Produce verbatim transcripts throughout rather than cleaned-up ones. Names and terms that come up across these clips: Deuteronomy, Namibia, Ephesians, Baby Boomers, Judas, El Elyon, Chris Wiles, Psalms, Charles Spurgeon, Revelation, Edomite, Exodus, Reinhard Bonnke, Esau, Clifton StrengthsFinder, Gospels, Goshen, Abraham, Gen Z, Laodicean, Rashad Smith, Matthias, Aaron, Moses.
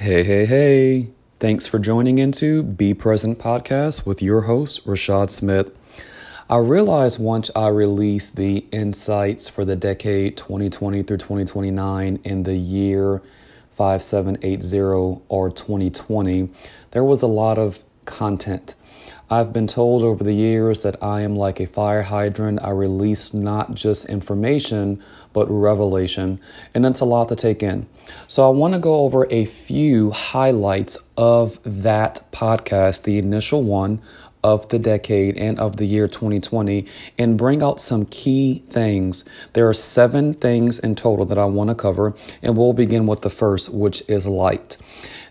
Hey, hey, hey. Thanks for joining into Be Present Podcast with your host, Rashad Smith. I realized once I released the insights for the decade twenty twenty through twenty twenty-nine and the year fifty-seven eighty or twenty twenty, there was a lot of content. I've been told over the years that I am like a fire hydrant. I release not just information, but revelation. And that's a lot to take in. So I want to go over a few highlights of that podcast, the initial one of the decade and of the year twenty twenty, and bring out some key things. There are seven things in total that I want to cover, and we'll begin with the first, which is light.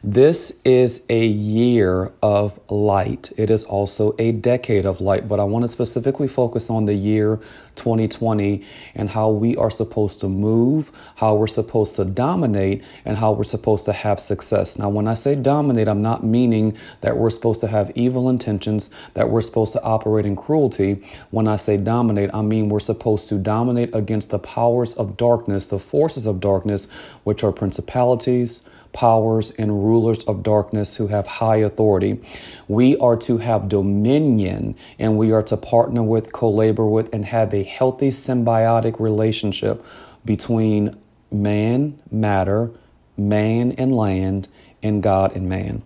This is a year of light. It is also a decade of light, but I want to specifically focus on the year twenty twenty and how we are supposed to move, how we're supposed to dominate, and how we're supposed to have success. Now, when I say dominate, I'm not meaning that we're supposed to have evil intentions, that we're supposed to operate in cruelty. When I say dominate, I mean we're supposed to dominate against the powers of darkness, the forces of darkness, which are principalities, powers, and rulers of darkness who have high authority. We are to have dominion, and we are to partner with, co-labor with, and have a healthy symbiotic relationship between man, matter, man and land, and God and man.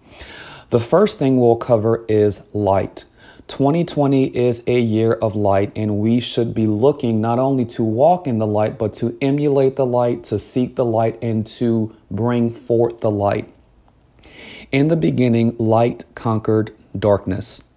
The first thing we'll cover is light. twenty twenty is a year of light, and we should be looking not only to walk in the light, but to emulate the light, to seek the light, and to bring forth the light. In the beginning, light conquered darkness.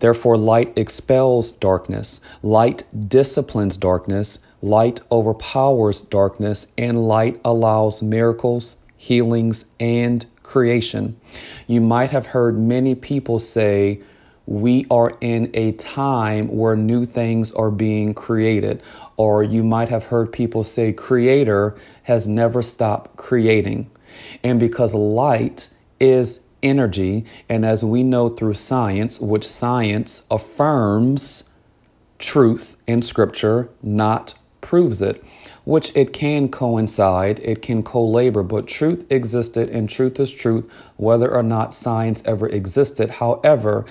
Therefore, light expels darkness, light disciplines darkness, light overpowers darkness, and light allows miracles, healings, and creation. You might have heard many people say, "We are in a time where new things are being created." Or you might have heard people say, "Creator has never stopped creating." And because light is energy, and as we know through science, which science affirms truth in Scripture, not proves it, which it can coincide, it can co-labor, but truth existed and truth is truth, whether or not science ever existed. However,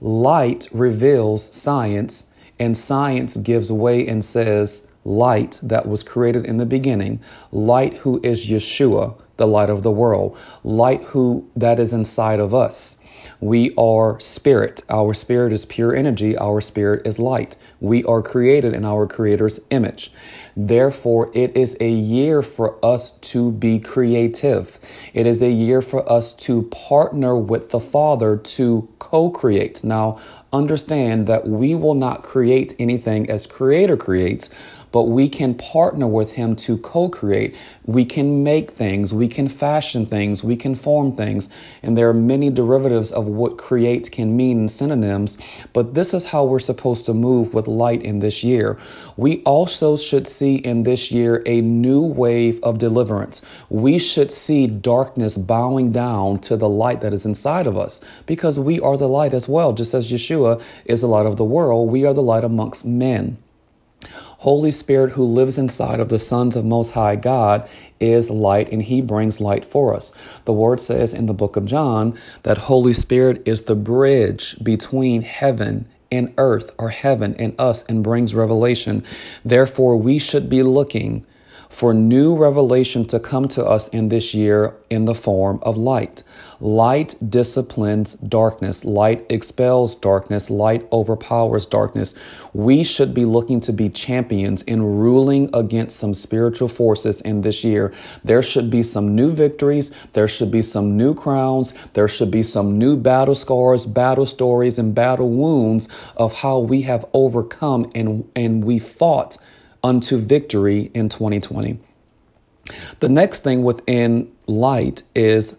light reveals science, and science gives way and says light that was created in the beginning, light who is Yeshua, the light of the world, light who that is inside of us. We are spirit. Our spirit is pure energy. Our spirit is light. We are created in our Creator's image. Therefore, it is a year for us to be creative. It is a year for us to partner with the Father to co-create. Now, understand that we will not create anything as Creator creates, but we can partner with Him to co-create. We can make things, we can fashion things, we can form things. And there are many derivatives of what create can mean and synonyms, but this is how we're supposed to move with light in this year. We also should see in this year a new wave of deliverance. We should see darkness bowing down to the light that is inside of us, because we are the light as well. Just as Yeshua is the light of the world, we are the light amongst men. Holy Spirit, who lives inside of the sons of Most High God, is light, and He brings light for us. The Word says in the book of John that Holy Spirit is the bridge between heaven and earth, or heaven and us, and brings revelation. Therefore, we should be looking for new revelation to come to us in this year in the form of light. Light disciplines darkness. Light expels darkness. Light overpowers darkness. We should be looking to be champions in ruling against some spiritual forces in this year. There should be some new victories. There should be some new crowns. There should be some new battle scars, battle stories, and battle wounds of how we have overcome and, and we fought unto victory in twenty twenty. The next thing within light is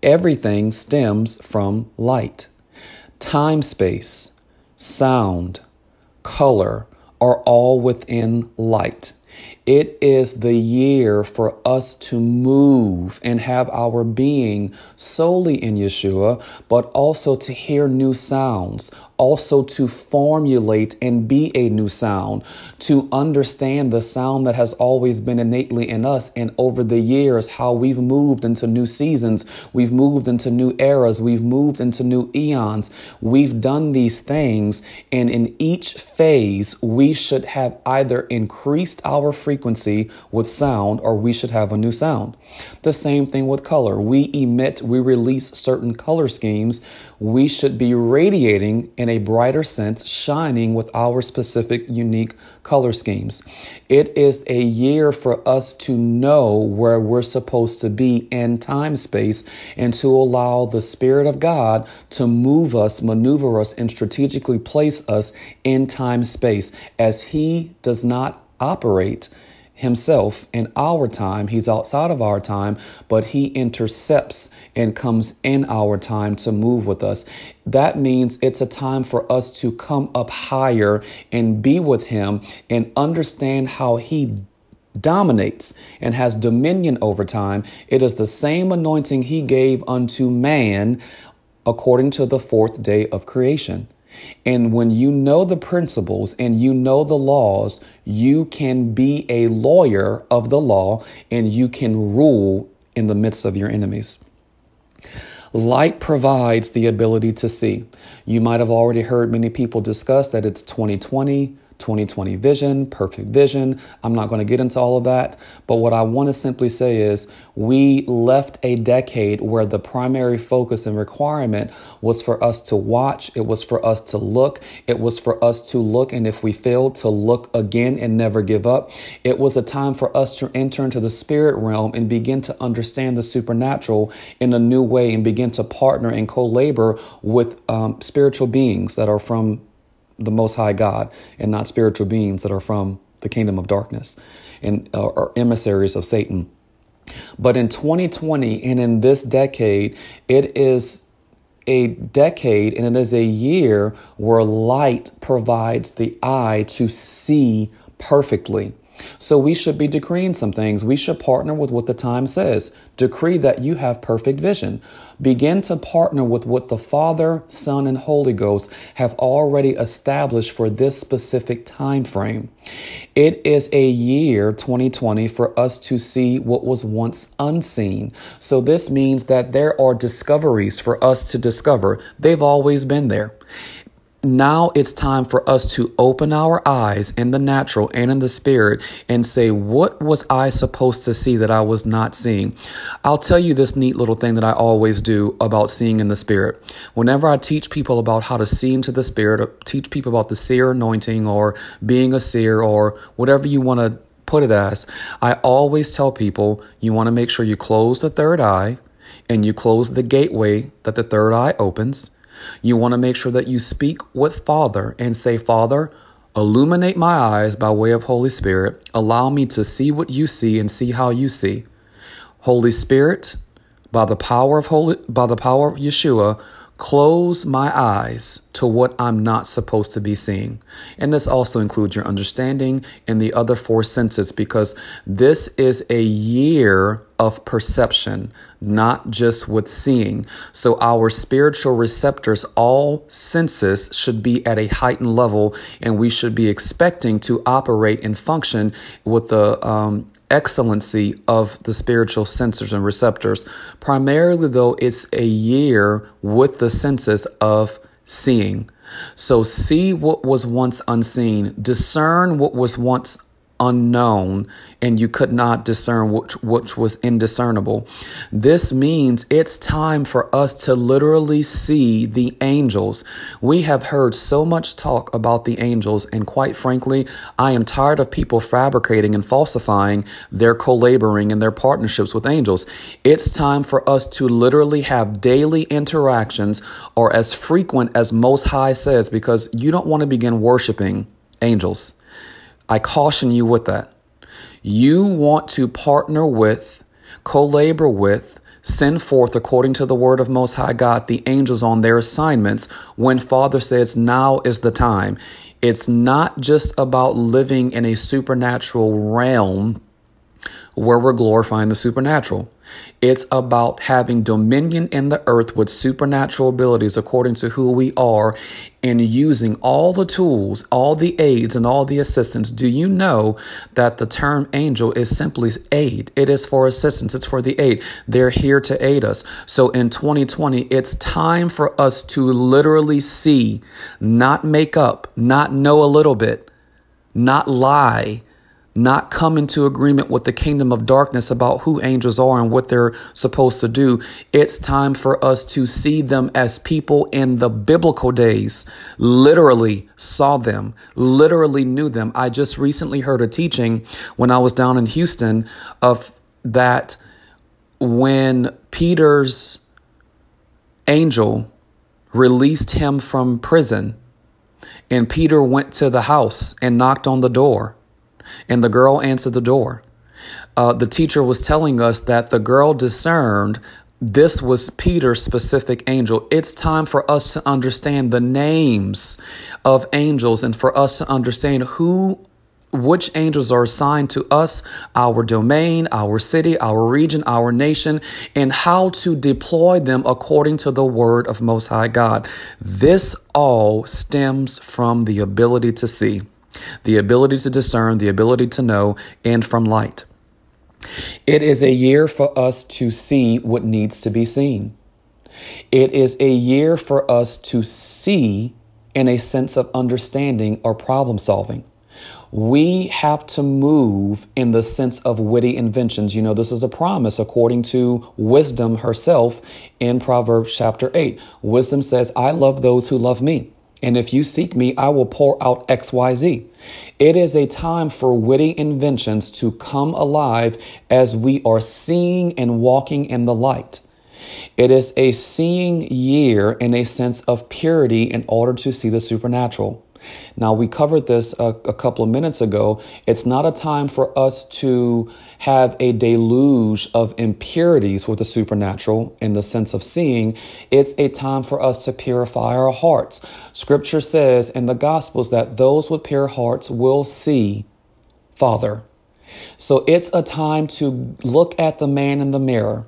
everything stems from light. Time, space, sound, color are all within light. It is the year for us to move and have our being solely in Yeshua, but also to hear new sounds, also to formulate and be a new sound, to understand the sound that has always been innately in us. And over the years, how we've moved into new seasons, we've moved into new eras, we've moved into new eons. We've done these things. And in each phase, we should have either increased our frequency frequency with sound, or we should have a new sound. The same thing with color. We emit, we release certain color schemes. We should be radiating in a brighter sense, shining with our specific, unique color schemes. It is a year for us to know where we're supposed to be in time space, and to allow the Spirit of God to move us, maneuver us, and strategically place us in time space, as He does not operate himself in our time. He's outside of our time, but he intercepts and comes in our time to move with us. That means it's a time for us to come up higher and be with him and understand how he dominates and has dominion over time. It is the same anointing he gave unto man according to the fourth day of creation. And when you know the principles and you know the laws, you can be a lawyer of the law, and you can rule in the midst of your enemies. Light provides the ability to see. You might have already heard many people discuss that it's twenty twenty. twenty twenty vision, perfect vision. I'm not going to get into all of that. But what I want to simply say is we left a decade where the primary focus and requirement was for us to watch. It was for us to look. It was for us to look. And if we failed, to look again and never give up. It was a time for us to enter into the spirit realm and begin to understand the supernatural in a new way, and begin to partner and co-labor with um, spiritual beings that are from the Most High God, and not spiritual beings that are from the kingdom of darkness and uh, are emissaries of Satan. But in twenty twenty and in this decade, it is a decade and it is a year where light provides the eye to see perfectly. So we should be decreeing some things. We should partner with what the time says. Decree that you have perfect vision. Begin to partner with what the Father, Son, and Holy Ghost have already established for this specific time frame. It is a year, twenty twenty, for us to see what was once unseen. So this means that there are discoveries for us to discover. They've always been there. Now it's time for us to open our eyes in the natural and in the spirit and say, what was I supposed to see that I was not seeing? I'll tell you this neat little thing that I always do about seeing in the spirit. Whenever I teach people about how to see into the spirit, or teach people about the seer anointing or being a seer or whatever you want to put it as, I always tell people, you want to make sure you close the third eye and you close the gateway that the third eye opens. You want to make sure that you speak with Father and say, Father, illuminate my eyes by way of Holy Spirit. Allow me to see what you see and see how you see. Holy Spirit, by the power of Holy, by the power of Yeshua, close my eyes to what I'm not supposed to be seeing. And this also includes your understanding and the other four senses, because this is a year of perception, not just with seeing. So our spiritual receptors, all senses, should be at a heightened level, and we should be expecting to operate and function with the um, excellency of the spiritual sensors and receptors. Primarily, though, it's a year with the senses of seeing. So see what was once unseen, discern what was once unknown, and you could not discern which, which was indiscernible. This means it's time for us to literally see the angels. We have heard so much talk about the angels, and quite frankly, I am tired of people fabricating and falsifying their collaborating and their partnerships with angels. It's time for us to literally have daily interactions, or as frequent as Most High says, because you don't want to begin worshiping angels. I caution you with that. You want to partner with, co-labor with, send forth, according to the word of Most High God, the angels on their assignments when Father says now is the time. It's not just about living in a supernatural realm where we're glorifying the supernatural. It's about having dominion in the earth with supernatural abilities according to who we are and using all the tools, all the aids, and all the assistance. Do you know that the term angel is simply aid? It is for assistance. It's for the aid. They're here to aid us. So in twenty twenty, it's time for us to literally see, not make up, not know a little bit, not lie, not come into agreement with the kingdom of darkness about who angels are and what they're supposed to do. It's time for us to see them as people in the biblical days, literally saw them, literally knew them. I just recently heard a teaching when I was down in Houston of that when Peter's angel released him from prison and Peter went to the house and knocked on the door, and the girl answered the door. Uh, the teacher was telling us that the girl discerned this was Peter's specific angel. It's time for us to understand the names of angels and for us to understand who, which angels are assigned to us, our domain, our city, our region, our nation, and how to deploy them according to the word of Most High God. This all stems from the ability to see, the ability to discern, the ability to know, and from light. It is a year for us to see what needs to be seen. It is a year for us to see in a sense of understanding or problem solving. We have to move in the sense of witty inventions. You know, this is a promise according to wisdom herself in Proverbs chapter eight. Wisdom says, I love those who love me, and if you seek me, I will pour out X Y Z. It is a time for witty inventions to come alive as we are seeing and walking in the light. It is a seeing year in a sense of purity in order to see the supernatural. Now, we covered this a, a couple of minutes ago. It's not a time for us to have a deluge of impurities with the supernatural in the sense of seeing. It's a time for us to purify our hearts. Scripture says in the Gospels that those with pure hearts will see Father. So it's a time to look at the man in the mirror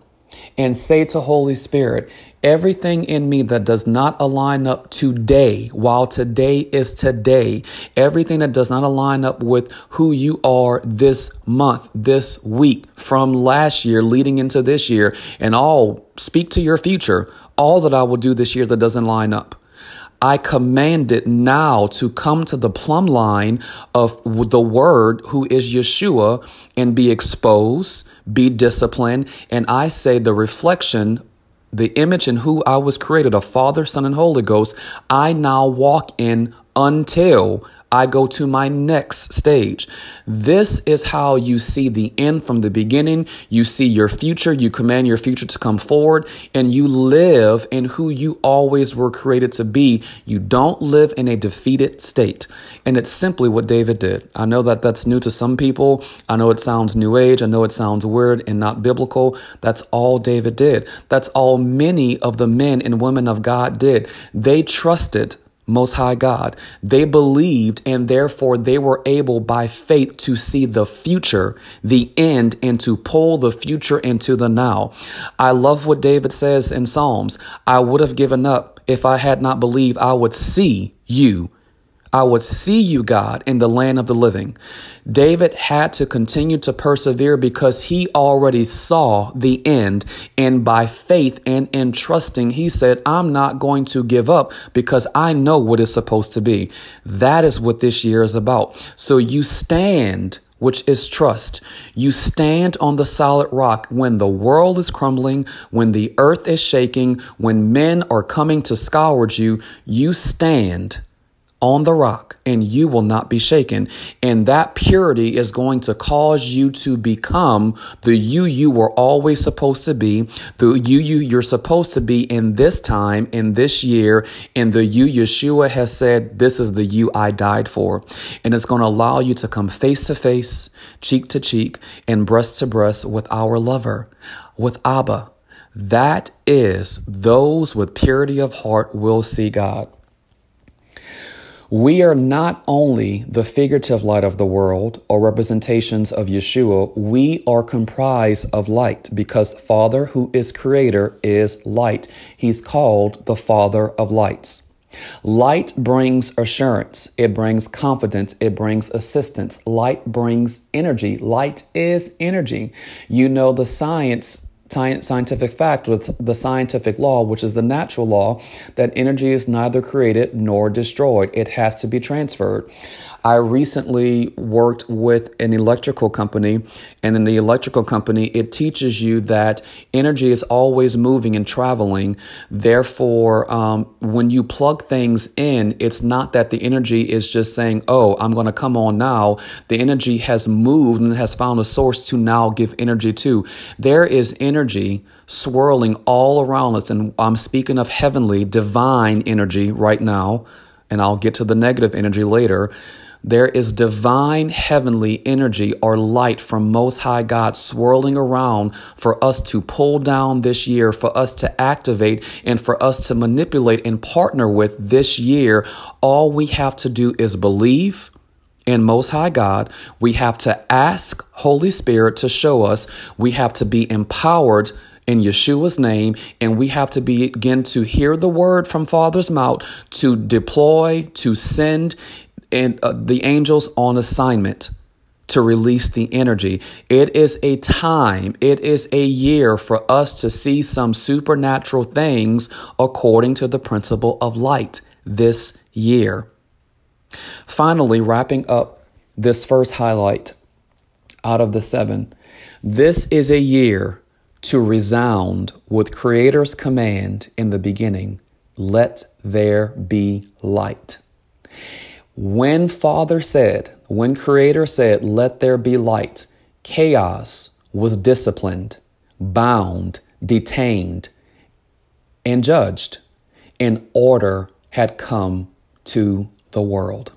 and say to Holy Spirit, everything in me that does not align up today, while today is today, everything that does not align up with who you are this month, this week, from last year leading into this year, and all speak to your future, all that I will do this year that doesn't line up, I command it now to come to the plumb line of the word who is Yeshua and be exposed, be disciplined. And I say the reflection, the image in who I was created, a Father, Son, and Holy Ghost, I now walk in until I go to my next stage. This is how you see the end from the beginning. You see your future. You command your future to come forward, and you live in who you always were created to be. You don't live in a defeated state. And it's simply what David did. I know that that's new to some people. I know it sounds new age. I know it sounds weird and not biblical. That's all David did. That's all many of the men and women of God did. They trusted Most High God. They believed, and therefore they were able by faith to see the future, the end, and to pull the future into the now. I love what David says in Psalms. I would have given up if I had not believed. I would see you. I would see you, God, in the land of the living. David had to continue to persevere because he already saw the end. And by faith and in trusting, he said, I'm not going to give up because I know what it's supposed to be. That is what this year is about. So you stand, which is trust. You stand on the solid rock when the world is crumbling, when the earth is shaking, when men are coming to scour you, you stand on the rock, and you will not be shaken. And that purity is going to cause you to become the you you were always supposed to be, the you you you're supposed to be in this time, in this year, and the you Yeshua has said, this is the you I died for. And it's going to allow you to come face to face, cheek to cheek, and breast to breast with our lover, with Abba. That is, those with purity of heart will see God. We are not only the figurative light of the world or representations of Yeshua, we are comprised of light because Father, who is creator, is light. He's called the Father of lights. Light brings assurance. It brings confidence. It brings assistance. Light brings energy. Light is energy. You know the science scientific fact with the scientific law, which is the natural law, that energy is neither created nor destroyed. It has to be transferred. I recently worked with an electrical company, and in the electrical company, it teaches you that energy is always moving and traveling. Therefore, um, when you plug things in, it's not that the energy is just saying, oh, I'm going to come on now. The energy has moved and has found a source to now give energy to. There is energy swirling all around us, and I'm speaking of heavenly, divine energy right now, and I'll get to the negative energy later. There is divine heavenly energy or light from Most High God swirling around for us to pull down this year, for us to activate, and for us to manipulate and partner with this year. All we have to do is believe in Most High God. We have to ask Holy Spirit to show us. We have to be empowered in Yeshua's name, and we have to begin to hear the word from Father's mouth, to deploy, to send, and uh, the angels on assignment to release the energy. It is a time, it is a year for us to see some supernatural things according to the principle of light this year. Finally, wrapping up this first highlight out of the seven, this is a year to resound with Creator's command in the beginning, let there be light. When Father said, when Creator said, let there be light, chaos was disciplined, bound, detained, and judged, and order had come to the world.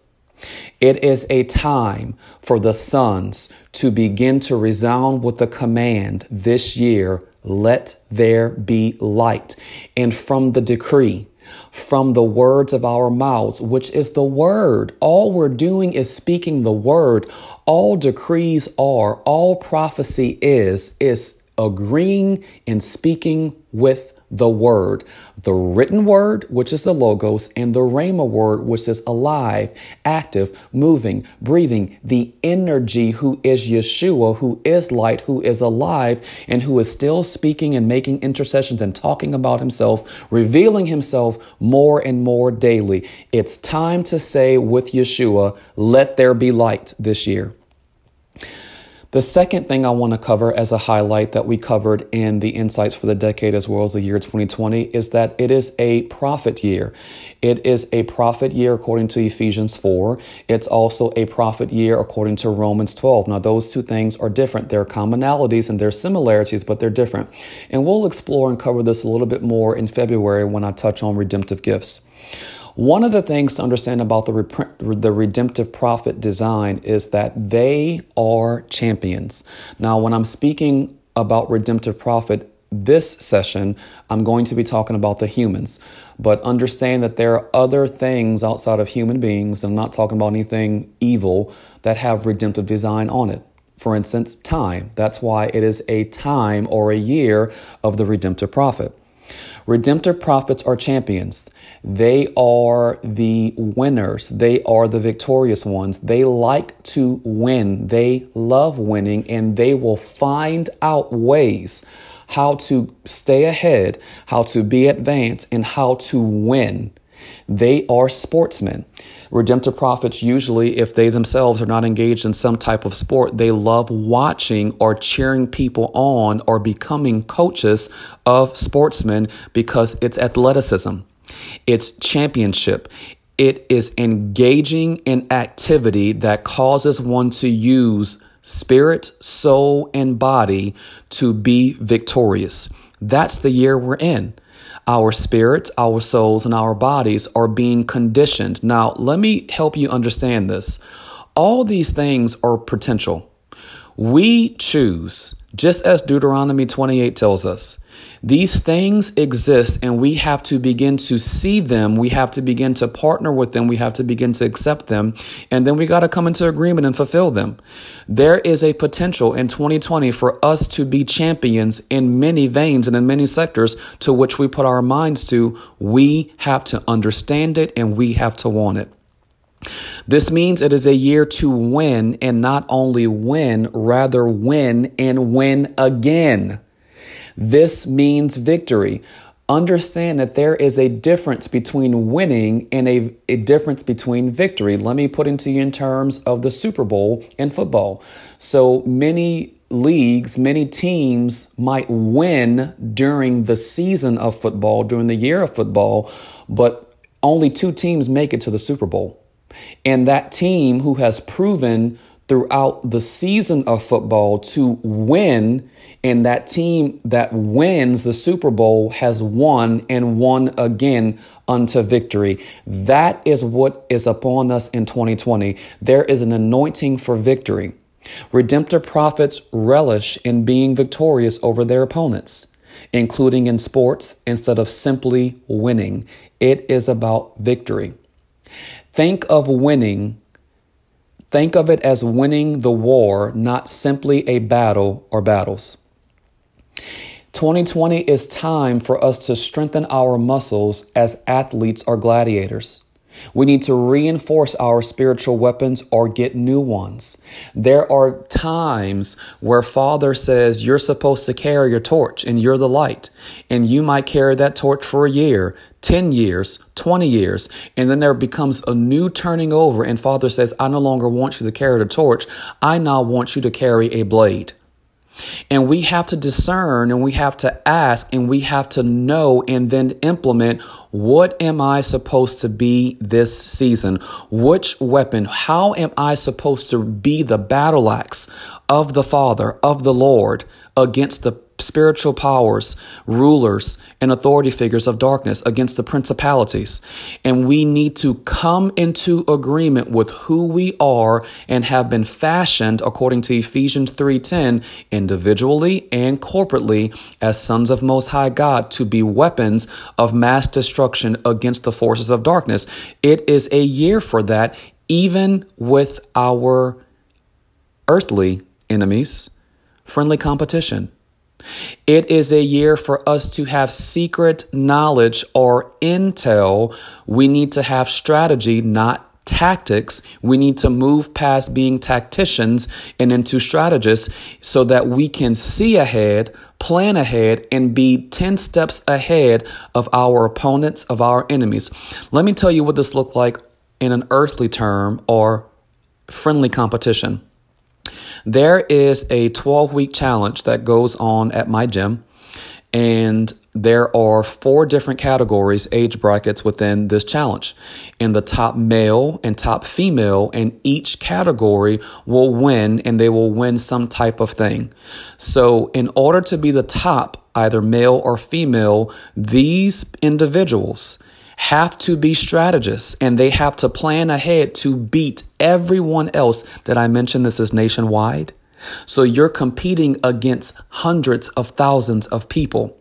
It is a time for the sons to begin to resound with the command this year, let there be light. And from the decree, from the words of our mouths, which is the word, all we're doing is speaking the word. All decrees are, all prophecy is, is agreeing and speaking with the word, the written word, which is the logos, and the rhema word, which is alive, active, moving, breathing, the energy who is Yeshua, who is light, who is alive, and who is still speaking and making intercessions and talking about himself, revealing himself more and more daily. It's time to say with Yeshua, let there be light this year. The second thing I want to cover as a highlight that we covered in the insights for the decade as well as the year twenty twenty is that it is a prophet year. It is a prophet year according to Ephesians four. It's also a prophet year according to Romans twelve. Now, those two things are different. There are commonalities and there are similarities, but they're different. And we'll explore and cover this a little bit more in February when I touch on redemptive gifts. One of the things to understand about the rep- the redemptive prophet design is that they are champions. Now, when I'm speaking about redemptive prophet this session, I'm going to be talking about the humans, but understand that there are other things outside of human beings. I'm not talking about anything evil that have redemptive design on it. For instance, time. That's why it is a time or a year of the redemptive prophet. Redemptive prophets are champions. They are the winners. They are the victorious ones. They like to win. They love winning, and they will find out ways how to stay ahead, how to be advanced, and how to win. They are sportsmen. Redemptive prophets usually, if they themselves are not engaged in some type of sport, they love watching or cheering people on or becoming coaches of sportsmen because it's athleticism. It's championship. It is engaging in activity that causes one to use spirit, soul, and body to be victorious. That's the year we're in. Our spirits, our souls, and our bodies are being conditioned. Now, let me help you understand this. All these things are potential. We choose, just as Deuteronomy twenty-eight tells us. These things exist and we have to begin to see them. We have to begin to partner with them. We have to begin to accept them. And then we got to come into agreement and fulfill them. There is a potential in twenty twenty for us to be champions in many veins and in many sectors to which we put our minds to. We have to understand it and we have to want it. This means it is a year to win, and not only win, rather win and win again. This means victory. Understand that there is a difference between winning and a, a difference between victory. Let me put into you in terms of the Super Bowl in football. So many leagues, many teams might win during the season of football, during the year of football, but only two teams make it to the Super Bowl. And that team who has proven throughout the season of football to win, and that team that wins the Super Bowl has won and won again unto victory. That is what is upon us in twenty twenty. There is an anointing for victory. Redemptive prophets relish in being victorious over their opponents, including in sports, instead of simply winning. It is about victory. Think of winning. Think of it as winning the war, not simply a battle or battles. twenty twenty is time for us to strengthen our muscles as athletes or gladiators. We need to reinforce our spiritual weapons or get new ones. There are times where Father says you're supposed to carry your torch and you're the light, and you might carry that torch for a year, ten years, twenty years, and then there becomes a new turning over, and Father says, I no longer want you to carry the torch. I now want you to carry a blade. And we have to discern, and we have to ask, and we have to know, and then implement, what am I supposed to be this season? Which weapon? How am I supposed to be the battle axe of the Father, of the Lord, against the spiritual powers, rulers, and authority figures of darkness, against the principalities? And we need to come into agreement with who we are and have been fashioned according to Ephesians three ten, individually and corporately as sons of Most High God, to be weapons of mass destruction against the forces of darkness. It is a year for that, even with our earthly enemies, friendly competition. It is a year for us to have secret knowledge or intel. We need to have strategy, not tactics. We need to move past being tacticians and into strategists so that we can see ahead, plan ahead, and be ten steps ahead of our opponents, of our enemies. Let me tell you what this looked like in an earthly term or friendly competition. There is a twelve-week challenge that goes on at my gym, and there are four different categories, age brackets within this challenge. And the top male and top female in each category will win, and they will win some type of thing. So in order to be the top, either male or female, these individuals have to be strategists, and they have to plan ahead to beat everyone else. Did I mention this is nationwide? So you're competing against hundreds of thousands of people.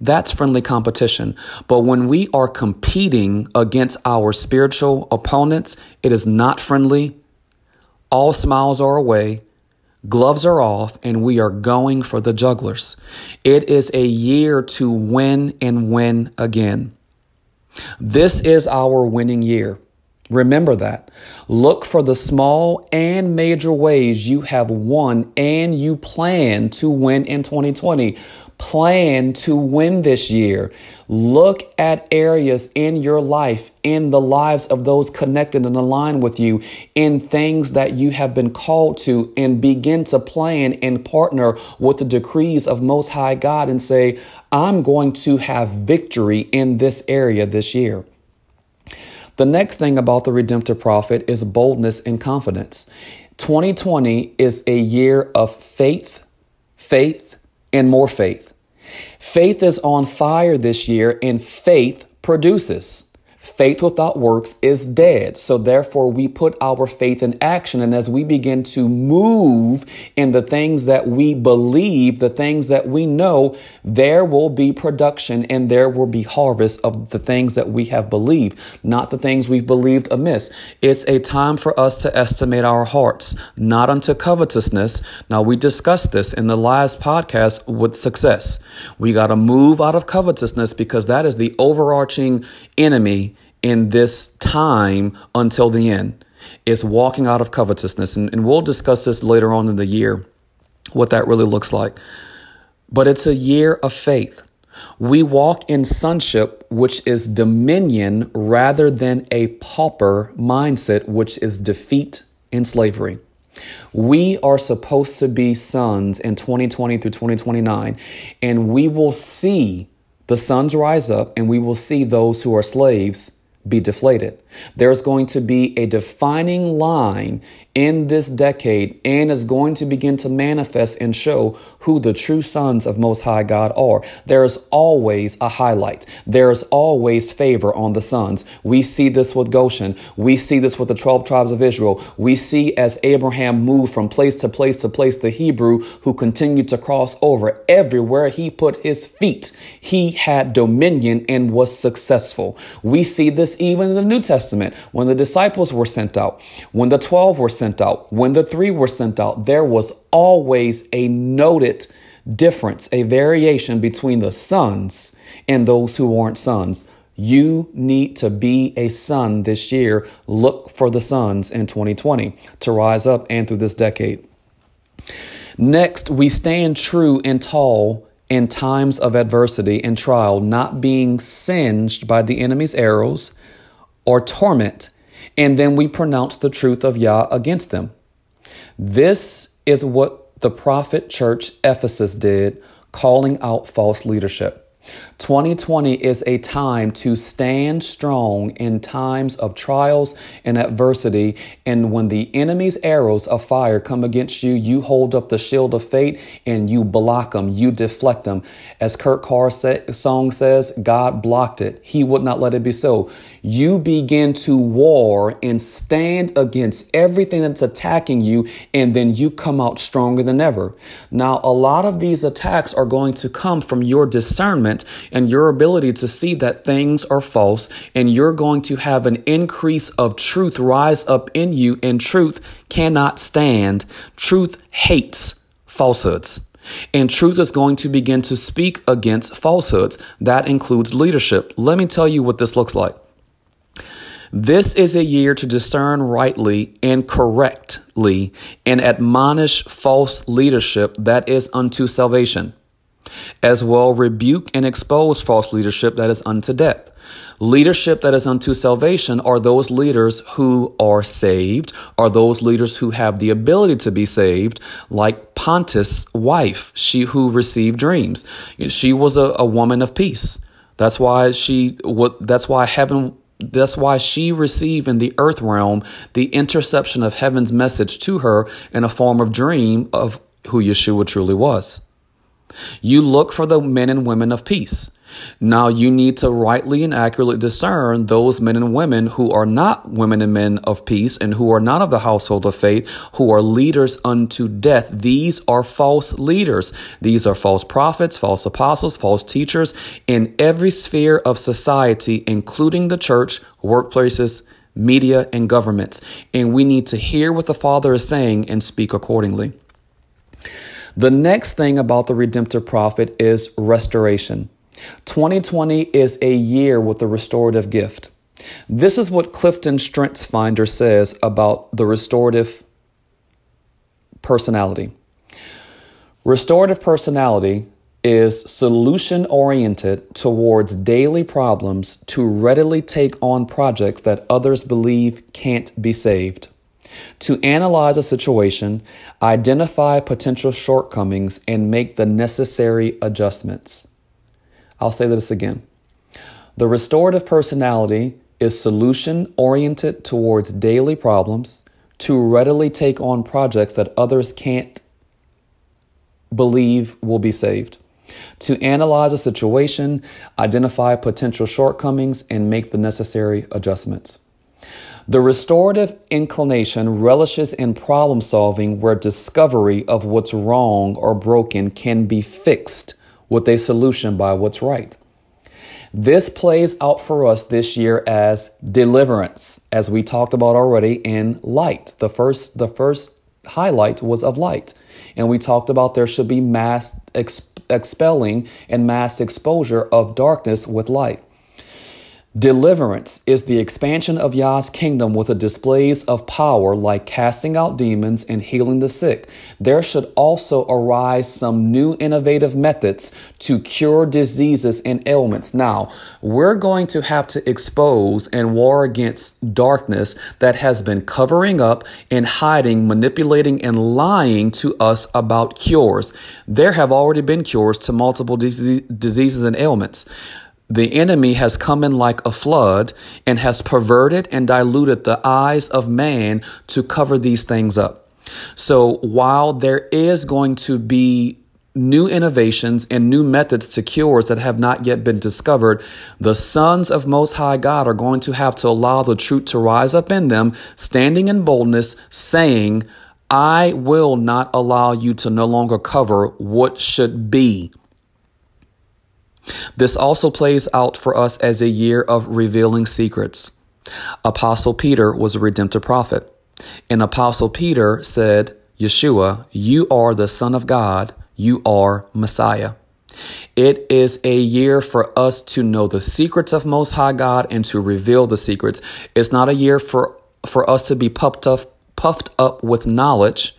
That's friendly competition. But when we are competing against our spiritual opponents, it is not friendly. All smiles are away. Gloves are off, and we are going for the jugglers. It is a year to win and win again. This is our winning year. Remember that. Look for the small and major ways you have won and you plan to win in twenty twenty. Plan to win this year. Look at areas in your life, in the lives of those connected and aligned with you, in things that you have been called to, and begin to plan and partner with the decrees of Most High God and say, I'm going to have victory in this area this year. The next thing about the redemptive prophet is boldness and confidence. twenty twenty is a year of faith, faith, and more faith. Faith is on fire this year, and faith produces. Faith without works is dead. So therefore, we put our faith in action. And as we begin to move in the things that we believe, the things that we know, there will be production and there will be harvest of the things that we have believed, not the things we've believed amiss. It's a time for us to estimate our hearts, not unto covetousness. Now, we discussed this in the last podcast with success. We got to move out of covetousness because that is the overarching enemy in this time until the end. It's walking out of covetousness. And, and we'll discuss this later on in the year, what that really looks like. But it's a year of faith. We walk in sonship, which is dominion, rather than a pauper mindset, which is defeat and slavery. We are supposed to be sons in twenty twenty through twenty twenty-nine, and we will see the sons rise up, and we will see those who are slaves be deflated. There's going to be a defining line in this decade, and it's going to begin to manifest and show who the true sons of Most High God are. There is always a highlight. There is always favor on the sons. We see this with Goshen. We see this with the twelve tribes of Israel. We see as Abraham moved from place to place to place, the Hebrew who continued to cross over. Everywhere he put his feet, he had dominion and was successful. We see this even in the New Testament. When the disciples were sent out, when the twelve were sent out, when the three were sent out, there was always a noted difference, a variation between the sons and those who aren't sons. You need to be a son this year. Look for the sons in twenty twenty to rise up and through this decade. Next, we stand true and tall in times of adversity and trial, not being singed by the enemy's arrows or torment, and then we pronounce the truth of Yah against them. This is what the prophet church Ephesus did, calling out false leadership. twenty twenty is a time to stand strong in times of trials and adversity. And when the enemy's arrows of fire come against you, you hold up the shield of faith and you block them. You deflect them. As Kurt Carr's song says, God blocked it. He would not let it be so. You begin to war and stand against everything that's attacking you. And then you come out stronger than ever. Now, a lot of these attacks are going to come from your discernment and your ability to see that things are false, and you're going to have an increase of truth rise up in you, and truth cannot stand. Truth hates falsehoods, and truth is going to begin to speak against falsehoods. That includes leadership. Let me tell you what this looks like. This is a year to discern rightly and correctly and admonish false leadership that is unto salvation. As well, rebuke and expose false leadership that is unto death. Leadership that is unto salvation are those leaders who are saved, are those leaders who have the ability to be saved, like Pontius' wife, she who received dreams. She was a, a woman of peace. That's why she. That's why heaven. That's why she received in the earth realm the interception of heaven's message to her in a form of dream of who Yeshua truly was. You look for the men and women of peace. Now you need to rightly and accurately discern those men and women who are not women and men of peace and who are not of the household of faith, who are leaders unto death. These are false leaders. These are false prophets, false apostles, false teachers in every sphere of society, including the church, workplaces, media, and governments. And we need to hear what the Father is saying and speak accordingly. The next thing about the redemptive prophet is restoration. twenty twenty is a year with the restorative gift. This is what Clifton StrengthsFinder says about the restorative personality. Restorative personality is solution-oriented towards daily problems to readily take on projects that others believe can't be saved. To analyze a situation, identify potential shortcomings, and make the necessary adjustments. I'll say this again. The restorative personality is solution-oriented towards daily problems to readily take on projects that others can't believe will be saved. to analyze a situation, identify potential shortcomings, and make the necessary adjustments. The restorative inclination relishes in problem solving where discovery of what's wrong or broken can be fixed with a solution by what's right. This plays out for us this year as deliverance, as we talked about already in light. The first, the first highlight was of light. And we talked about there should be mass exp- expelling and mass exposure of darkness with light. Deliverance is the expansion of Yah's kingdom with the displays of power like casting out demons and healing the sick. There should also arise some new innovative methods to cure diseases and ailments. Now, we're going to have to expose and war against darkness that has been covering up and hiding, manipulating and lying to us about cures. There have already been cures to multiple disease, diseases and ailments. The enemy has come in like a flood and has perverted and diluted the eyes of man to cover these things up. So while there is going to be new innovations and new methods to cures that have not yet been discovered, the sons of Most High God are going to have to allow the truth to rise up in them, standing in boldness, saying, I will not allow you to no longer cover what should be. This also plays out for us as a year of revealing secrets. Apostle Peter was a redemptive prophet, and Apostle Peter said, Yeshua, you are the Son of God, you are Messiah. It is a year for us to know the secrets of Most High God and to reveal the secrets. It's not a year for, for us to be puffed up, puffed up with knowledge,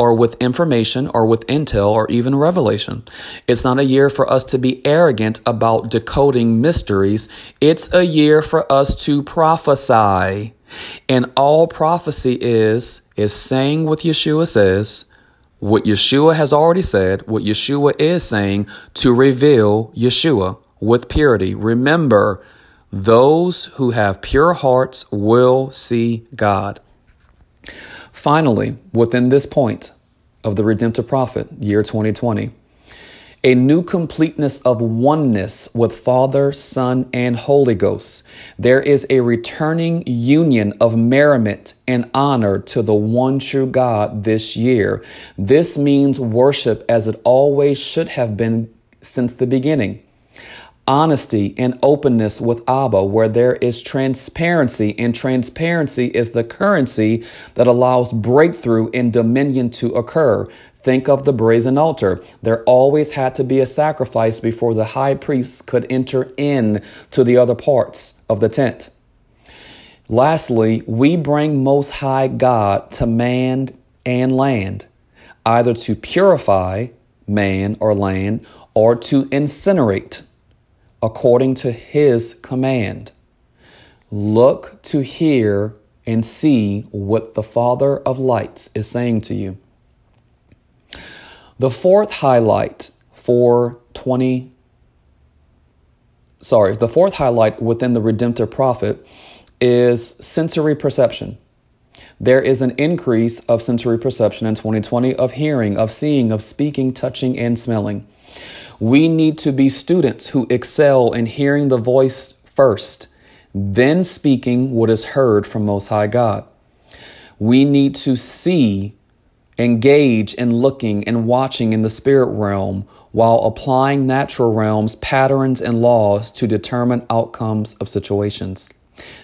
or with information, or with intel, or even revelation. It's not a year for us to be arrogant about decoding mysteries. It's a year for us to prophesy. And all prophecy is, is saying what Yeshua says, what Yeshua has already said, what Yeshua is saying, to reveal Yeshua with purity. Remember, those who have pure hearts will see God. Finally, within this point of the redemptive prophet, year twenty twenty, a new completeness of oneness with Father, Son, and Holy Ghost. There is a returning union of merriment and honor to the one true God this year. This means worship as it always should have been since the beginning. Honesty and openness with Abba, where there is transparency, and transparency is the currency that allows breakthrough and dominion to occur. Think of the brazen altar. There always had to be a sacrifice before the high priest could enter in to the other parts of the tent. Lastly, we bring Most High God to man and land, either to purify man or land or to incinerate according to his command. Look to hear and see what the Father of lights is saying to you. The fourth highlight for twenty, sorry, the fourth highlight within the redemptive prophet is sensory perception. There is an increase of sensory perception in twenty twenty of hearing, of seeing, of speaking, touching, and smelling. We need to be students who excel in hearing the voice first, then speaking what is heard from Most High God. We need to see, engage in looking and watching in the spirit realm while applying natural realms, patterns, and laws to determine outcomes of situations.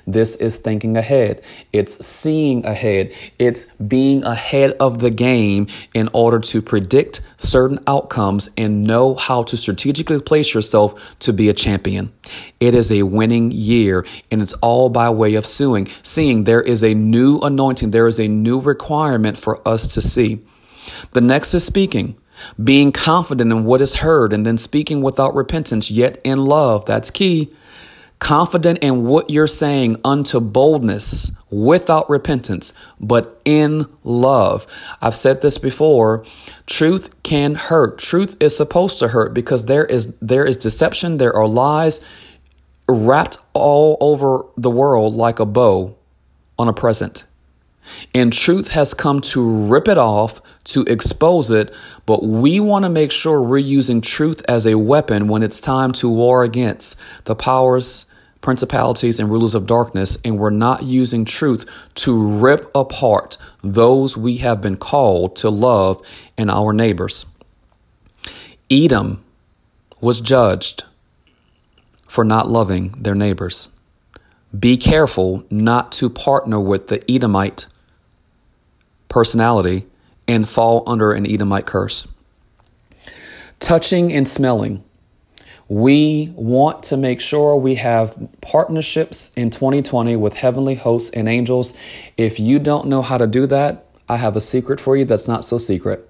This is thinking ahead. It's seeing ahead. It's being ahead of the game in order to predict certain outcomes and know how to strategically place yourself to be a champion. It is a winning year, and it's all by way of seeing. Seeing, there is a new anointing. There is a new requirement for us to see. The next is speaking. Being confident in what is heard and then speaking without repentance, yet in love. That's key. Confident in what you're saying, unto boldness, without repentance, but in love. I've said this before. Truth can hurt. Truth is supposed to hurt because there is there is deception. There are lies wrapped all over the world like a bow on a present. And truth has come to rip it off, to expose it. But we want to make sure we're using truth as a weapon when it's time to war against the powers, principalities, and rulers of darkness. And we're not using truth to rip apart those we have been called to love and our neighbors. Edom was judged for not loving their neighbors. Be careful not to partner with the Edomite personality and fall under an Edomite curse. Touching and smelling. We want to make sure we have partnerships in twenty twenty with heavenly hosts and angels. If you don't know how to do that, I have a secret for you that's not so secret.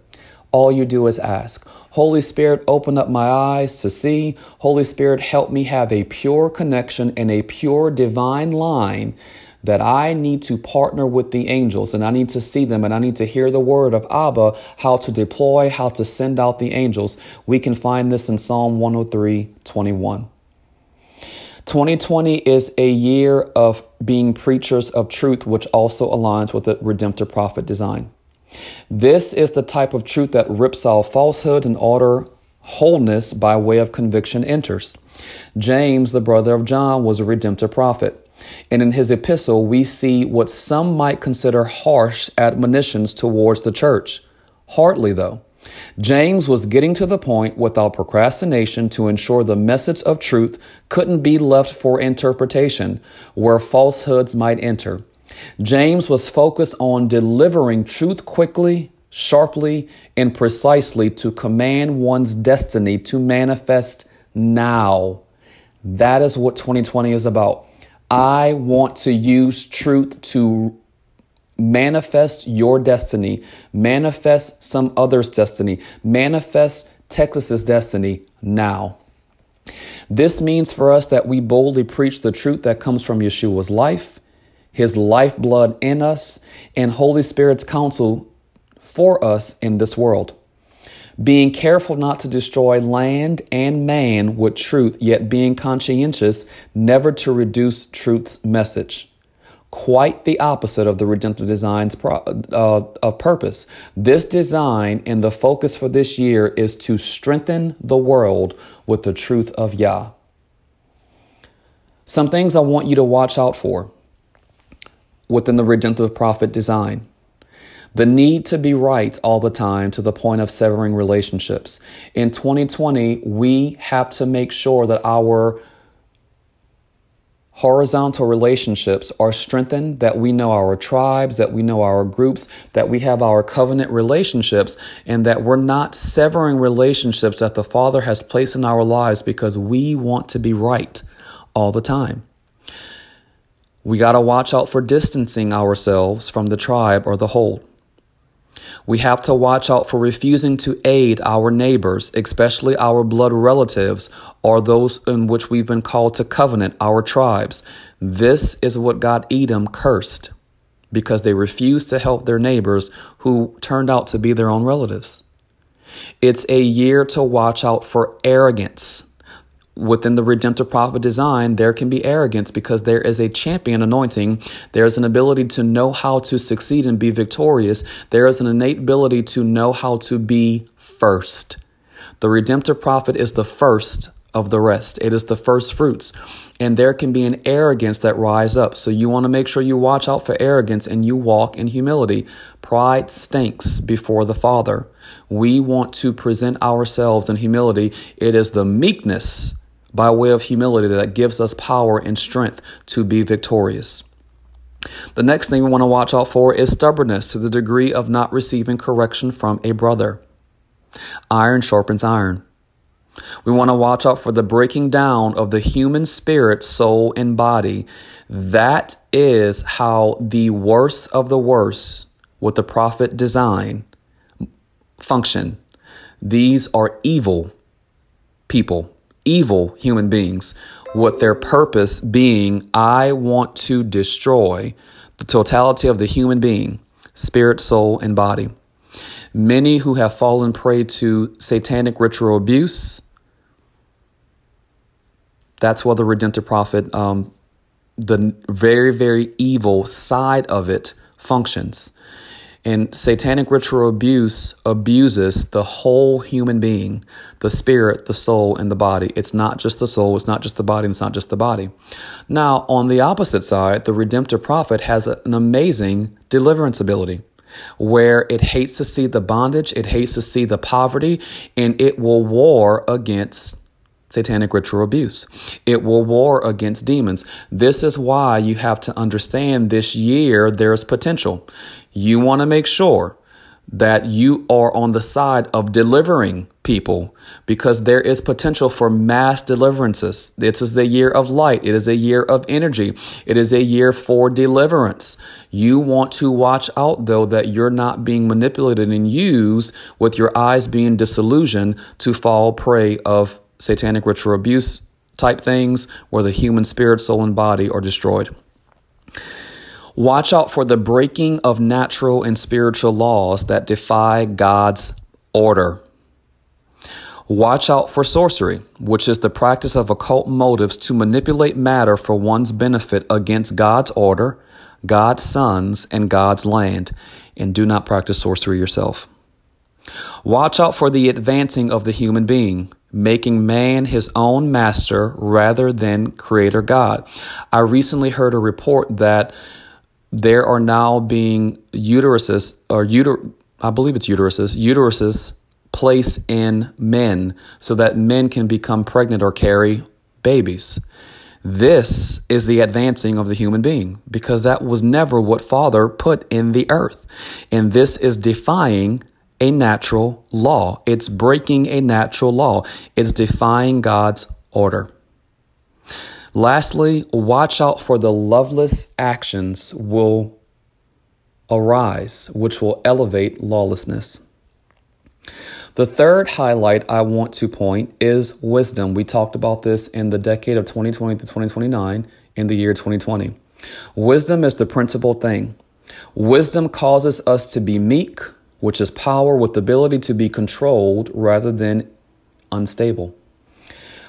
All you do is ask. Holy Spirit, open up my eyes to see. Holy Spirit, help me have a pure connection and a pure divine line that I need to partner with the angels, and I need to see them, and I need to hear the word of Abba, how to deploy, how to send out the angels. We can find this in Psalm one oh three, twenty-one. twenty twenty is a year of being preachers of truth, which also aligns with the redemptive prophet design. This is the type of truth that rips off falsehoods in order wholeness by way of conviction enters. James, the brother of John, was a redemptive prophet. And in his epistle, we see what some might consider harsh admonitions towards the church. Hardly, though. James was getting to the point without procrastination to ensure the message of truth couldn't be left for interpretation where falsehoods might enter. James was focused on delivering truth quickly, sharply, and precisely to command one's destiny to manifest now. That is what twenty twenty is about. I want to use truth to manifest your destiny, manifest some other's destiny, manifest Texas's destiny now. This means for us that we boldly preach the truth that comes from Yeshua's life, his lifeblood in us, and Holy Spirit's counsel for us in this world. Being careful not to destroy land and man with truth, yet being conscientious never to reduce truth's message. Quite the opposite of the redemptive design's pro- uh, of purpose. This design and the focus for this year is to strengthen the world with the truth of Yah. Some things I want you to watch out for within the redemptive prophet design. The need to be right all the time to the point of severing relationships. In twenty twenty, we have to make sure that our horizontal relationships are strengthened, that we know our tribes, that we know our groups, that we have our covenant relationships, and that we're not severing relationships that the Father has placed in our lives because we want to be right all the time. We got to watch out for distancing ourselves from the tribe or the whole. We have to watch out for refusing to aid our neighbors, especially our blood relatives or those in which we've been called to covenant, our tribes. This is what God Edom cursed because they refused to help their neighbors who turned out to be their own relatives. It's a year to watch out for arrogance. Within the redemptive prophet design, there can be arrogance because there is a champion anointing. There is an ability to know how to succeed and be victorious. There is an innate ability to know how to be first. The redemptive prophet is the first of the rest. It is the first fruits. And there can be an arrogance that rise up. So you want to make sure you watch out for arrogance and you walk in humility. Pride stinks before the Father. We want to present ourselves in humility. It is the meekness by way of humility that gives us power and strength to be victorious. The next thing we want to watch out for is stubbornness to the degree of not receiving correction from a brother. Iron sharpens iron. We want to watch out for the breaking down of the human spirit, soul, and body. That is how the worst of the worst with the prophet design function. These are evil people. Evil human beings, with their purpose being, I want to destroy the totality of the human being, spirit, soul, and body. Many who have fallen prey to satanic ritual abuse. That's where the redemptive prophet, um, the very, very evil side of it functions. And satanic ritual abuse abuses the whole human being, the spirit, the soul, and the body. It's not just the soul, it's not just the body, and it's not just the body. Now, on the opposite side, the redemptive prophet has an amazing deliverance ability where it hates to see the bondage, it hates to see the poverty, and it will war against satanic ritual abuse. It will war against demons. This is why you have to understand this year there's potential. You want to make sure that you are on the side of delivering people because there is potential for mass deliverances. This is the year of light. It is a year of energy. It is a year for deliverance. You want to watch out, though, that you're not being manipulated and used with your eyes being disillusioned to fall prey of satanic ritual abuse type things where the human spirit, soul, and body are destroyed. Watch out for the breaking of natural and spiritual laws that defy God's order. Watch out for sorcery, which is the practice of occult motives to manipulate matter for one's benefit against God's order, God's sons, and God's land. And do not practice sorcery yourself. Watch out for the advancing of the human being, making man his own master rather than creator God. I recently heard a report that there are now being uteruses or uter, I believe it's uteruses, uteruses placed in men so that men can become pregnant or carry babies. This is the advancing of the human being because that was never what Father put in the earth. And this is defying a natural law. It's breaking a natural law. It's defying God's order. Lastly, watch out for the loveless actions will arise, which will elevate lawlessness. The third highlight I want to point is wisdom. We talked about this in the decade of twenty twenty to twenty twenty-nine in the year twenty twenty. Wisdom is the principal thing. Wisdom causes us to be meek, which is power with the ability to be controlled rather than unstable.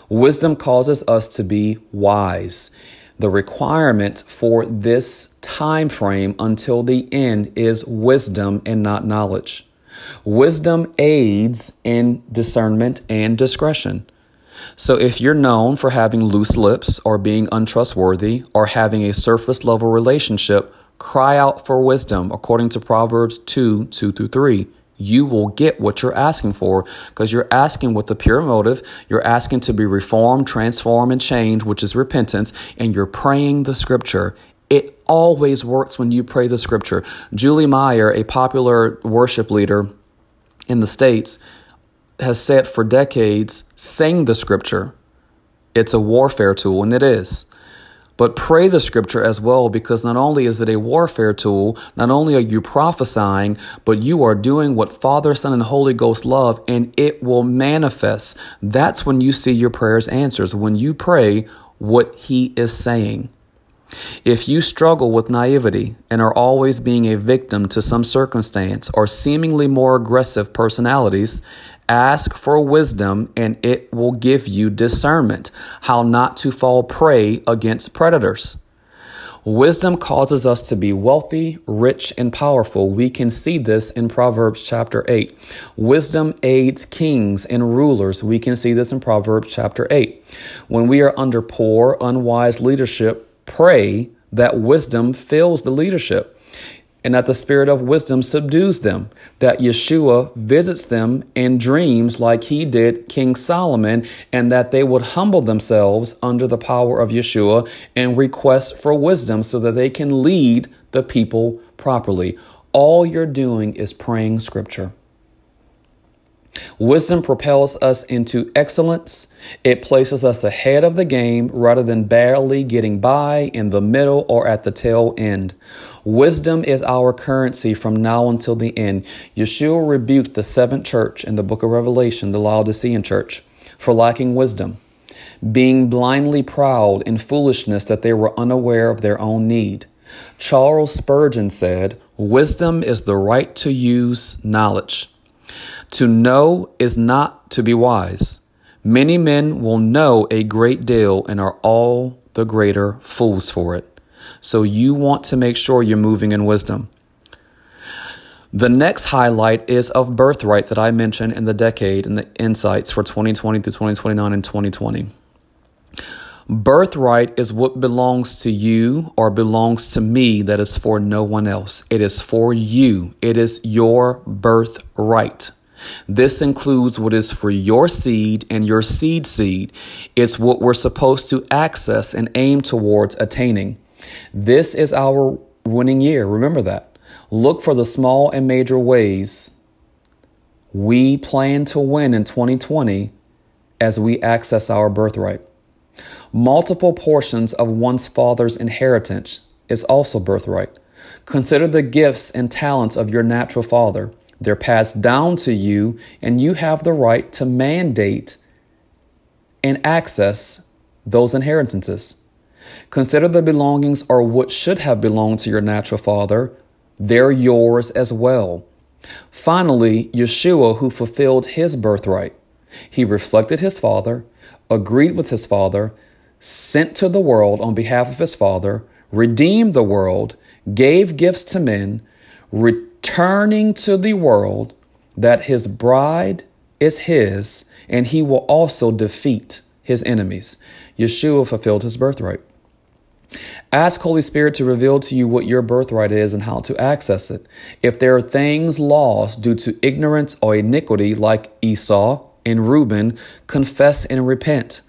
Wisdom causes us to be wise. The requirement for this time frame until the end is wisdom and not knowledge. Wisdom aids in discernment and discretion. So if you're known for having loose lips or being untrustworthy or having a surface level relationship, cry out for wisdom. According to Proverbs two, two through three, you will get what you're asking for because you're asking with a pure motive. You're asking to be reformed, transformed, and changed, which is repentance. And you're praying the scripture. It always works when you pray the scripture. Julie Meyer, a popular worship leader in the States, has said for decades, sing the scripture. It's a warfare tool, and it is. But pray the scripture as well, because not only is it a warfare tool, not only are you prophesying, but you are doing what Father, Son, and Holy Ghost love, and it will manifest. That's when you see your prayers answered, when you pray what he is saying. If you struggle with naivety and are always being a victim to some circumstance or seemingly more aggressive personalities, ask for wisdom and it will give you discernment, how not to fall prey against predators. Wisdom causes us to be wealthy, rich, and powerful. We can see this in Proverbs chapter eight. Wisdom aids kings and rulers. We can see this in Proverbs chapter eight. When we are under poor, unwise leadership, pray that wisdom fills the leadership, and that the spirit of wisdom subdues them, that Yeshua visits them in dreams like he did King Solomon, and that they would humble themselves under the power of Yeshua and request for wisdom so that they can lead the people properly. All you're doing is praying scripture. Wisdom propels us into excellence. It places us ahead of the game rather than barely getting by, in the middle, or at the tail end. Wisdom is our currency from now until the end. Yeshua rebuked the seventh church in the book of Revelation, the Laodicean church, for lacking wisdom, being blindly proud in foolishness that they were unaware of their own need. Charles Spurgeon said, "Wisdom is the right to use knowledge. To know is not to be wise. Many men will know a great deal and are all the greater fools for it." So you want to make sure you're moving in wisdom. The next highlight is of birthright that I mentioned in the decade and the insights for twenty twenty through twenty twenty-nine and twenty twenty. Birthright is what belongs to you or belongs to me that is for no one else. It is for you. It is your birthright. This includes what is for your seed and your seed seed. It's what we're supposed to access and aim towards attaining. This is our winning year. Remember that. Look for the small and major ways we plan to win in twenty twenty as we access our birthright. Multiple portions of one's father's inheritance is also birthright. Consider the gifts and talents of your natural father. They're passed down to you, and you have the right to mandate and access those inheritances. Consider the belongings or what should have belonged to your natural father. They're yours as well. Finally, Yeshua, who fulfilled his birthright, he reflected his father, agreed with his father, sent to the world on behalf of his father, redeemed the world, gave gifts to men, returning to the world that his bride is his, and he will also defeat his enemies. Yeshua fulfilled his birthright. Ask Holy Spirit to reveal to you what your birthright is and how to access it. If there are things lost due to ignorance or iniquity, like Esau and Reuben, confess and repent,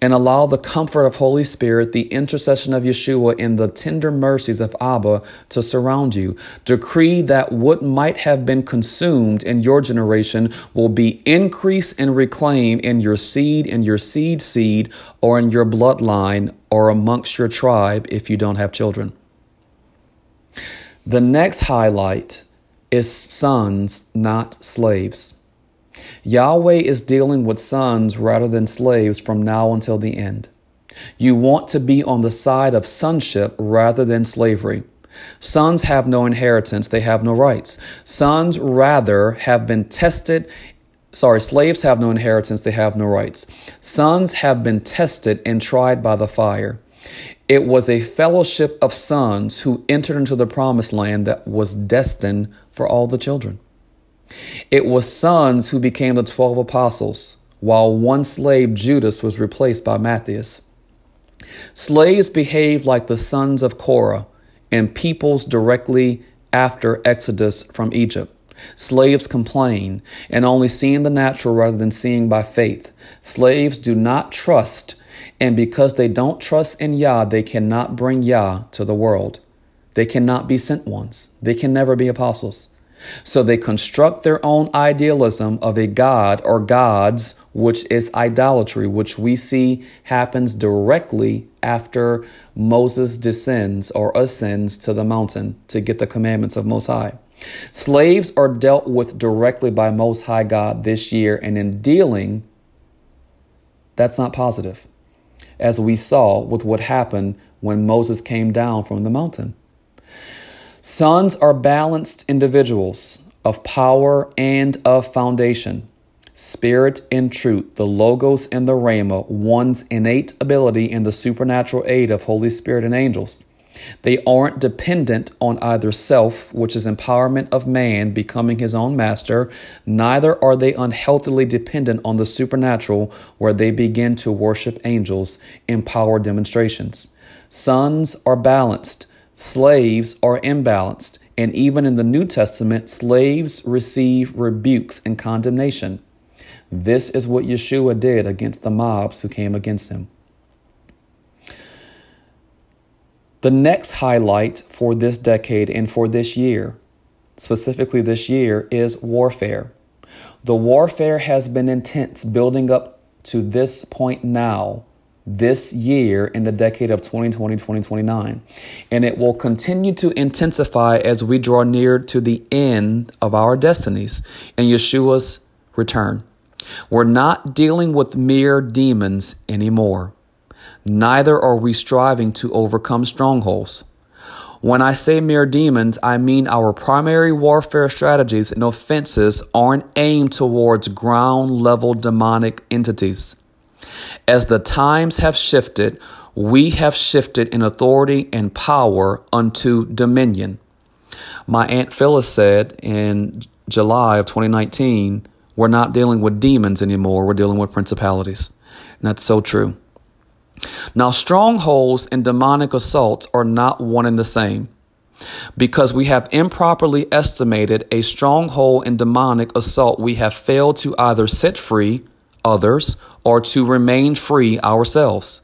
and allow the comfort of Holy Spirit, the intercession of Yeshua, and the tender mercies of Abba to surround you. Decree that what might have been consumed in your generation will be increased and reclaimed in your seed, in your seed seed, or in your bloodline, or amongst your tribe if you don't have children. The next highlight is sons, not slaves. Yahweh is dealing with sons rather than slaves from now until the end. You want to be on the side of sonship rather than slavery. Sons have no inheritance. They have no rights. Sons rather have been tested. Sorry, slaves have no inheritance. They have no rights. Sons have been tested and tried by the fire. It was a fellowship of sons who entered into the promised land that was destined for all the children. It was sons who became the twelve apostles, while one slave, Judas, was replaced by Matthias. Slaves behaved like the sons of Korah and peoples directly after Exodus from Egypt. Slaves complain and only seeing the natural rather than seeing by faith. Slaves do not trust, and because they don't trust in Yah, they cannot bring Yah to the world. They cannot be sent ones. They can never be apostles. So they construct their own idealism of a god or gods, which is idolatry, which we see happens directly after Moses descends or ascends to the mountain to get the commandments of Most High. Slaves are dealt with directly by Most High God this year, and in dealing, that's not positive, as we saw with what happened when Moses came down from the mountain. Sons are balanced individuals of power and of foundation, spirit and truth, the logos and the rhema, one's innate ability and the supernatural aid of Holy Spirit and angels. They aren't dependent on either self, which is empowerment of man becoming his own master. Neither are they unhealthily dependent on the supernatural, where they begin to worship angels in power demonstrations. Sons are balanced. Slaves are imbalanced, and even in the New Testament, slaves receive rebukes and condemnation. This is what Yeshua did against the mobs who came against him. The next highlight for this decade and for this year, specifically this year, is warfare. The warfare has been intense, building up to this point now, this year in the decade of twenty twenty to twenty twenty-nine, and it will continue to intensify as we draw near to the end of our destinies and Yeshua's return. We're not dealing with mere demons anymore. Neither are we striving to overcome strongholds. When I say mere demons, I mean our primary warfare strategies and offenses aren't aimed towards ground-level demonic entities. As the times have shifted, we have shifted in authority and power unto dominion. My Aunt Phyllis said in July of twenty nineteen, we're not dealing with demons anymore. We're dealing with principalities. And that's so true. Now, strongholds and demonic assaults are not one and the same, because we have improperly estimated a stronghold and demonic assault. We have failed to either set free others or to remain free ourselves.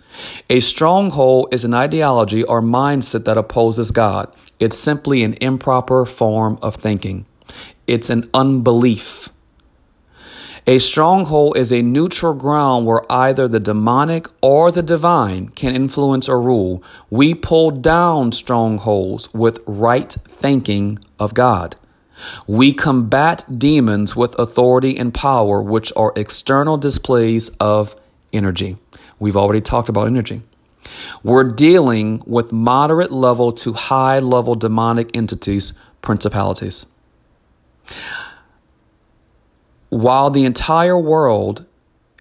A stronghold is an ideology or mindset that opposes God. It's simply an improper form of thinking. It's an unbelief. A stronghold is a neutral ground where either the demonic or the divine can influence or rule. We pull down strongholds with right thinking of God. We combat demons with authority and power, which are external displays of energy. We've already talked about energy. We're dealing with moderate level to high level demonic entities, principalities. While the entire world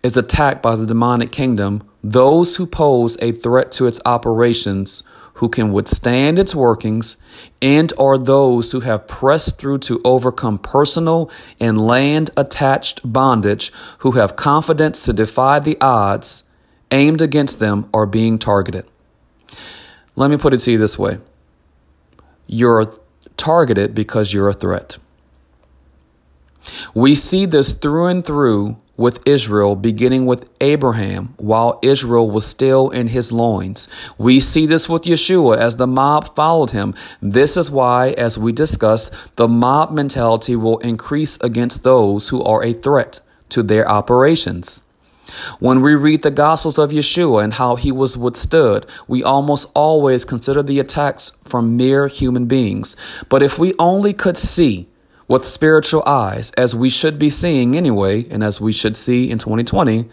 is attacked by the demonic kingdom, those who pose a threat to its operations, who can withstand its workings, and are those who have pressed through to overcome personal and land-attached bondage, who have confidence to defy the odds aimed against them, are being targeted. Let me put it to you this way. You're targeted because you're a threat. We see this through and through with Israel, beginning with Abraham, while Israel was still in his loins. We see this with Yeshua as the mob followed him. This is why, as we discussed, the mob mentality will increase against those who are a threat to their operations. When we read the Gospels of Yeshua and how he was withstood, we almost always consider the attacks from mere human beings. But if we only could see with spiritual eyes, as we should be seeing anyway, and as we should see in twenty twenty,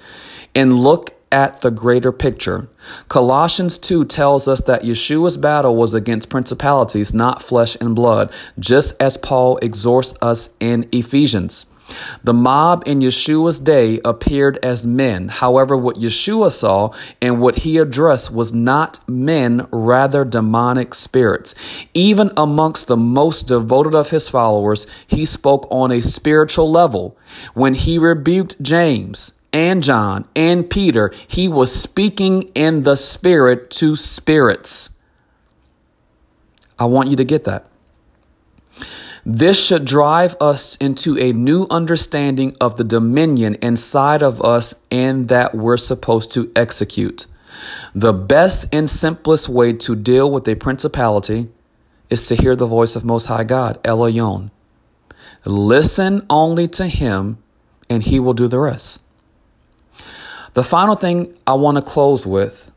and look at the greater picture. Colossians two tells us that Yeshua's battle was against principalities, not flesh and blood, just as Paul exhorts us in Ephesians. The mob in Yeshua's day appeared as men. However, what Yeshua saw and what he addressed was not men, rather demonic spirits. Even amongst the most devoted of his followers, he spoke on a spiritual level. When he rebuked James and John and Peter, he was speaking in the spirit to spirits. I want you to get that. This should drive us into a new understanding of the dominion inside of us and that we're supposed to execute. The best and simplest way to deal with a principality is to hear the voice of Most High God, El Elyon. Listen only to him and he will do the rest. The final thing I want to close with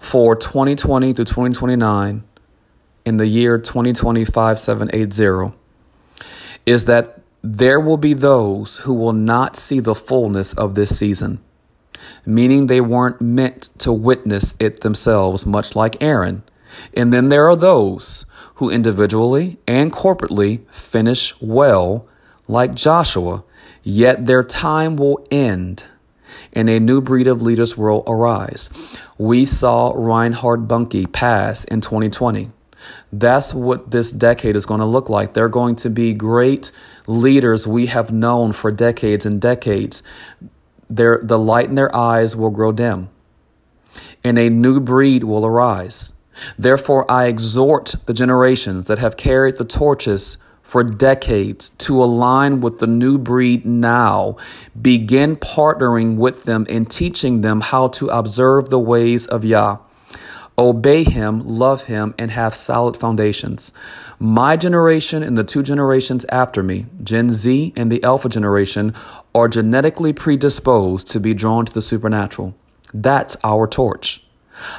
for twenty twenty through twenty twenty-nine in the year twenty twenty-five seven eighty is that there will be those who will not see the fullness of this season, meaning they weren't meant to witness it themselves, much like Aaron. And then there are those who individually and corporately finish well, like Joshua, yet their time will end and a new breed of leaders will arise. We saw Reinhard Bonnke pass in twenty twenty. That's what this decade is going to look like. They're going to be great leaders we have known for decades and decades. Their, the light in their eyes will grow dim, and a new breed will arise. Therefore, I exhort the generations that have carried the torches for decades to align with the new breed now. Begin partnering with them and teaching them how to observe the ways of Yah. Obey him, love him, and have solid foundations. My generation and the two generations after me, Gen Z and the Alpha generation, are genetically predisposed to be drawn to the supernatural. That's our torch.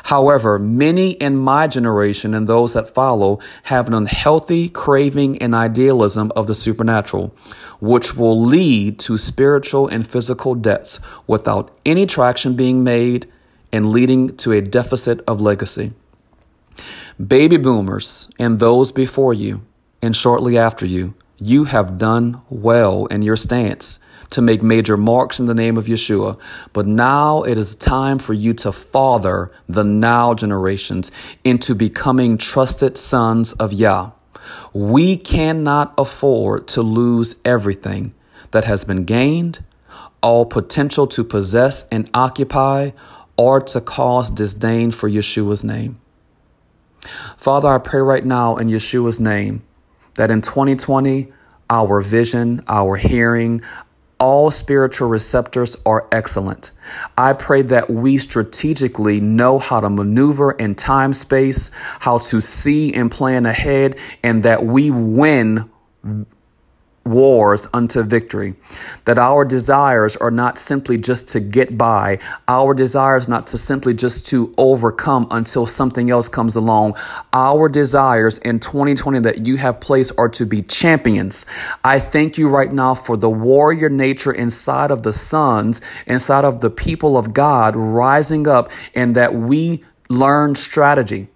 However, many in my generation and those that follow have an unhealthy craving and idealism of the supernatural, which will lead to spiritual and physical debts without any traction being made, and leading to a deficit of legacy. Baby boomers and those before you and shortly after you, you have done well in your stance to make major marks in the name of Yeshua. But now it is time for you to father the now generations into becoming trusted sons of Yah, We cannot afford to lose everything that has been gained, all potential to possess and occupy, or to cause disdain for Yeshua's name. Father, I pray right now in Yeshua's name that in twenty twenty, our vision, our hearing, all spiritual receptors are excellent. I pray that we strategically know how to maneuver in time, space, how to see and plan ahead, and that we win wars unto victory, that our desires are not simply just to get by, our desires not to simply just to overcome until something else comes along. Our desires in twenty twenty that you have placed are to be champions. I thank you right now for the warrior nature inside of the sons, inside of the people of God rising up, and that we learn strategy,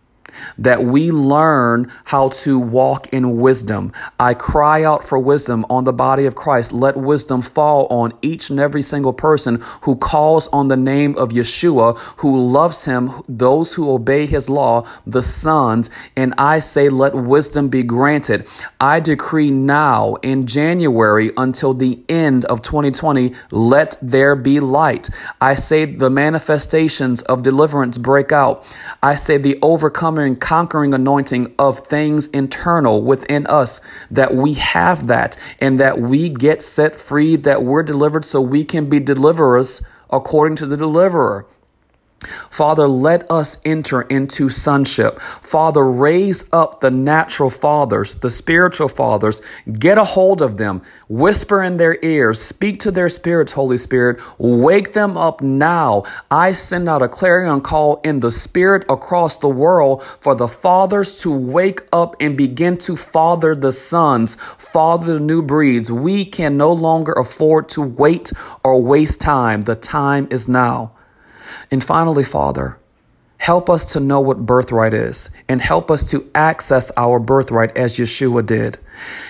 that we learn how to walk in wisdom. I cry out for wisdom on the body of Christ. Let wisdom fall on each and every single person who calls on the name of Yeshua, who loves him, those who obey his law, the sons. And I say, let wisdom be granted. I decree now in January until the end of twenty twenty, let there be light. I say the manifestations of deliverance break out. I say the overcoming and conquering anointing of things internal within us, that we have that, and that we get set free, that we're delivered so we can be deliverers according to the deliverer. Father, let us enter into sonship. Father, raise up the natural fathers, the spiritual fathers. Get a hold of them. Whisper in their ears. Speak to their spirits, Holy Spirit. Wake them up now. I send out a clarion call in the spirit across the world for the fathers to wake up and begin to father the sons, father the new breeds. We can no longer afford to wait or waste time. The time is now. And finally, Father, help us to know what birthright is, and help us to access our birthright as Yeshua did.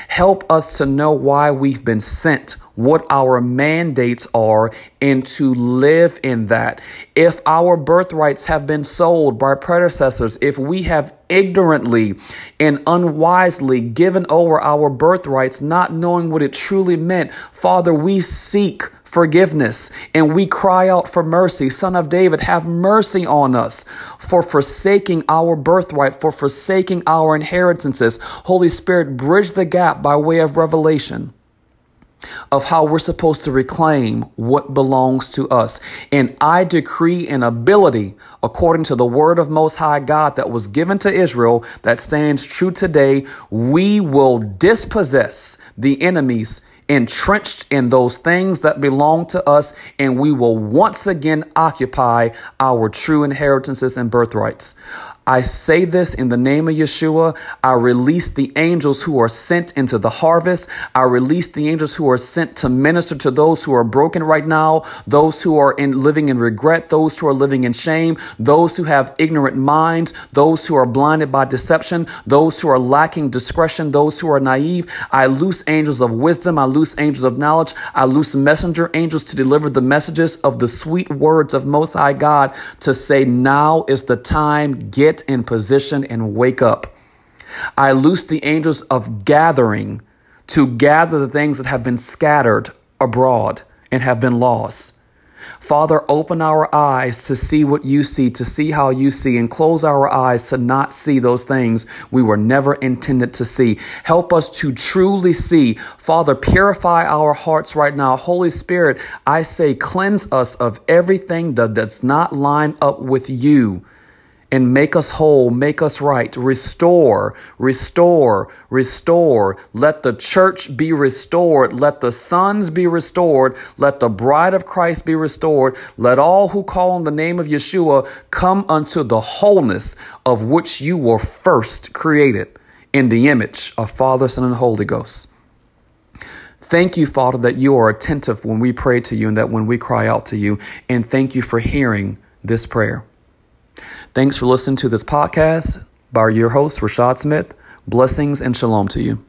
Help us to know why we've been sent, what our mandates are, and to live in that. If our birthrights have been sold by predecessors, if we have ignorantly and unwisely given over our birthrights, not knowing what it truly meant, Father, we seek forgiveness, and we cry out for mercy. Son of David, have mercy on us for forsaking our birthright, for forsaking our inheritances. Holy Spirit, bridge the gap by way of revelation of how we're supposed to reclaim what belongs to us. And I decree an ability according to the word of Most High God that was given to Israel that stands true today. We will dispossess the enemies entrenched in those things that belong to us, and we will once again occupy our true inheritances and birthrights. I say this in the name of Yeshua. I release the angels who are sent into the harvest. I release the angels who are sent to minister to those who are broken right now, those who are in living in regret, those who are living in shame, those who have ignorant minds, those who are blinded by deception, those who are lacking discretion, those who are naive. I loose angels of wisdom. I loose angels of knowledge. I loose messenger angels to deliver the messages of the sweet words of Most High God to say, now is the time. Get in position and wake up. I loose the angels of gathering to gather the things that have been scattered abroad and have been lost. Father, open our eyes to see what you see, to see how you see, and close our eyes to not see those things we were never intended to see. Help us to truly see. Father, purify our hearts right now. Holy Spirit, I say, cleanse us of everything that does not line up with you. And make us whole, make us right, restore, restore, restore. Let the church be restored. Let the sons be restored. Let the bride of Christ be restored. Let all who call on the name of Yeshua come unto the wholeness of which you were first created in the image of Father, Son, and Holy Ghost. Thank you, Father, that you are attentive when we pray to you and that when we cry out to you. And thank you for hearing this prayer. Thanks for listening to this podcast by your host, Rashad Smith. Blessings and shalom to you.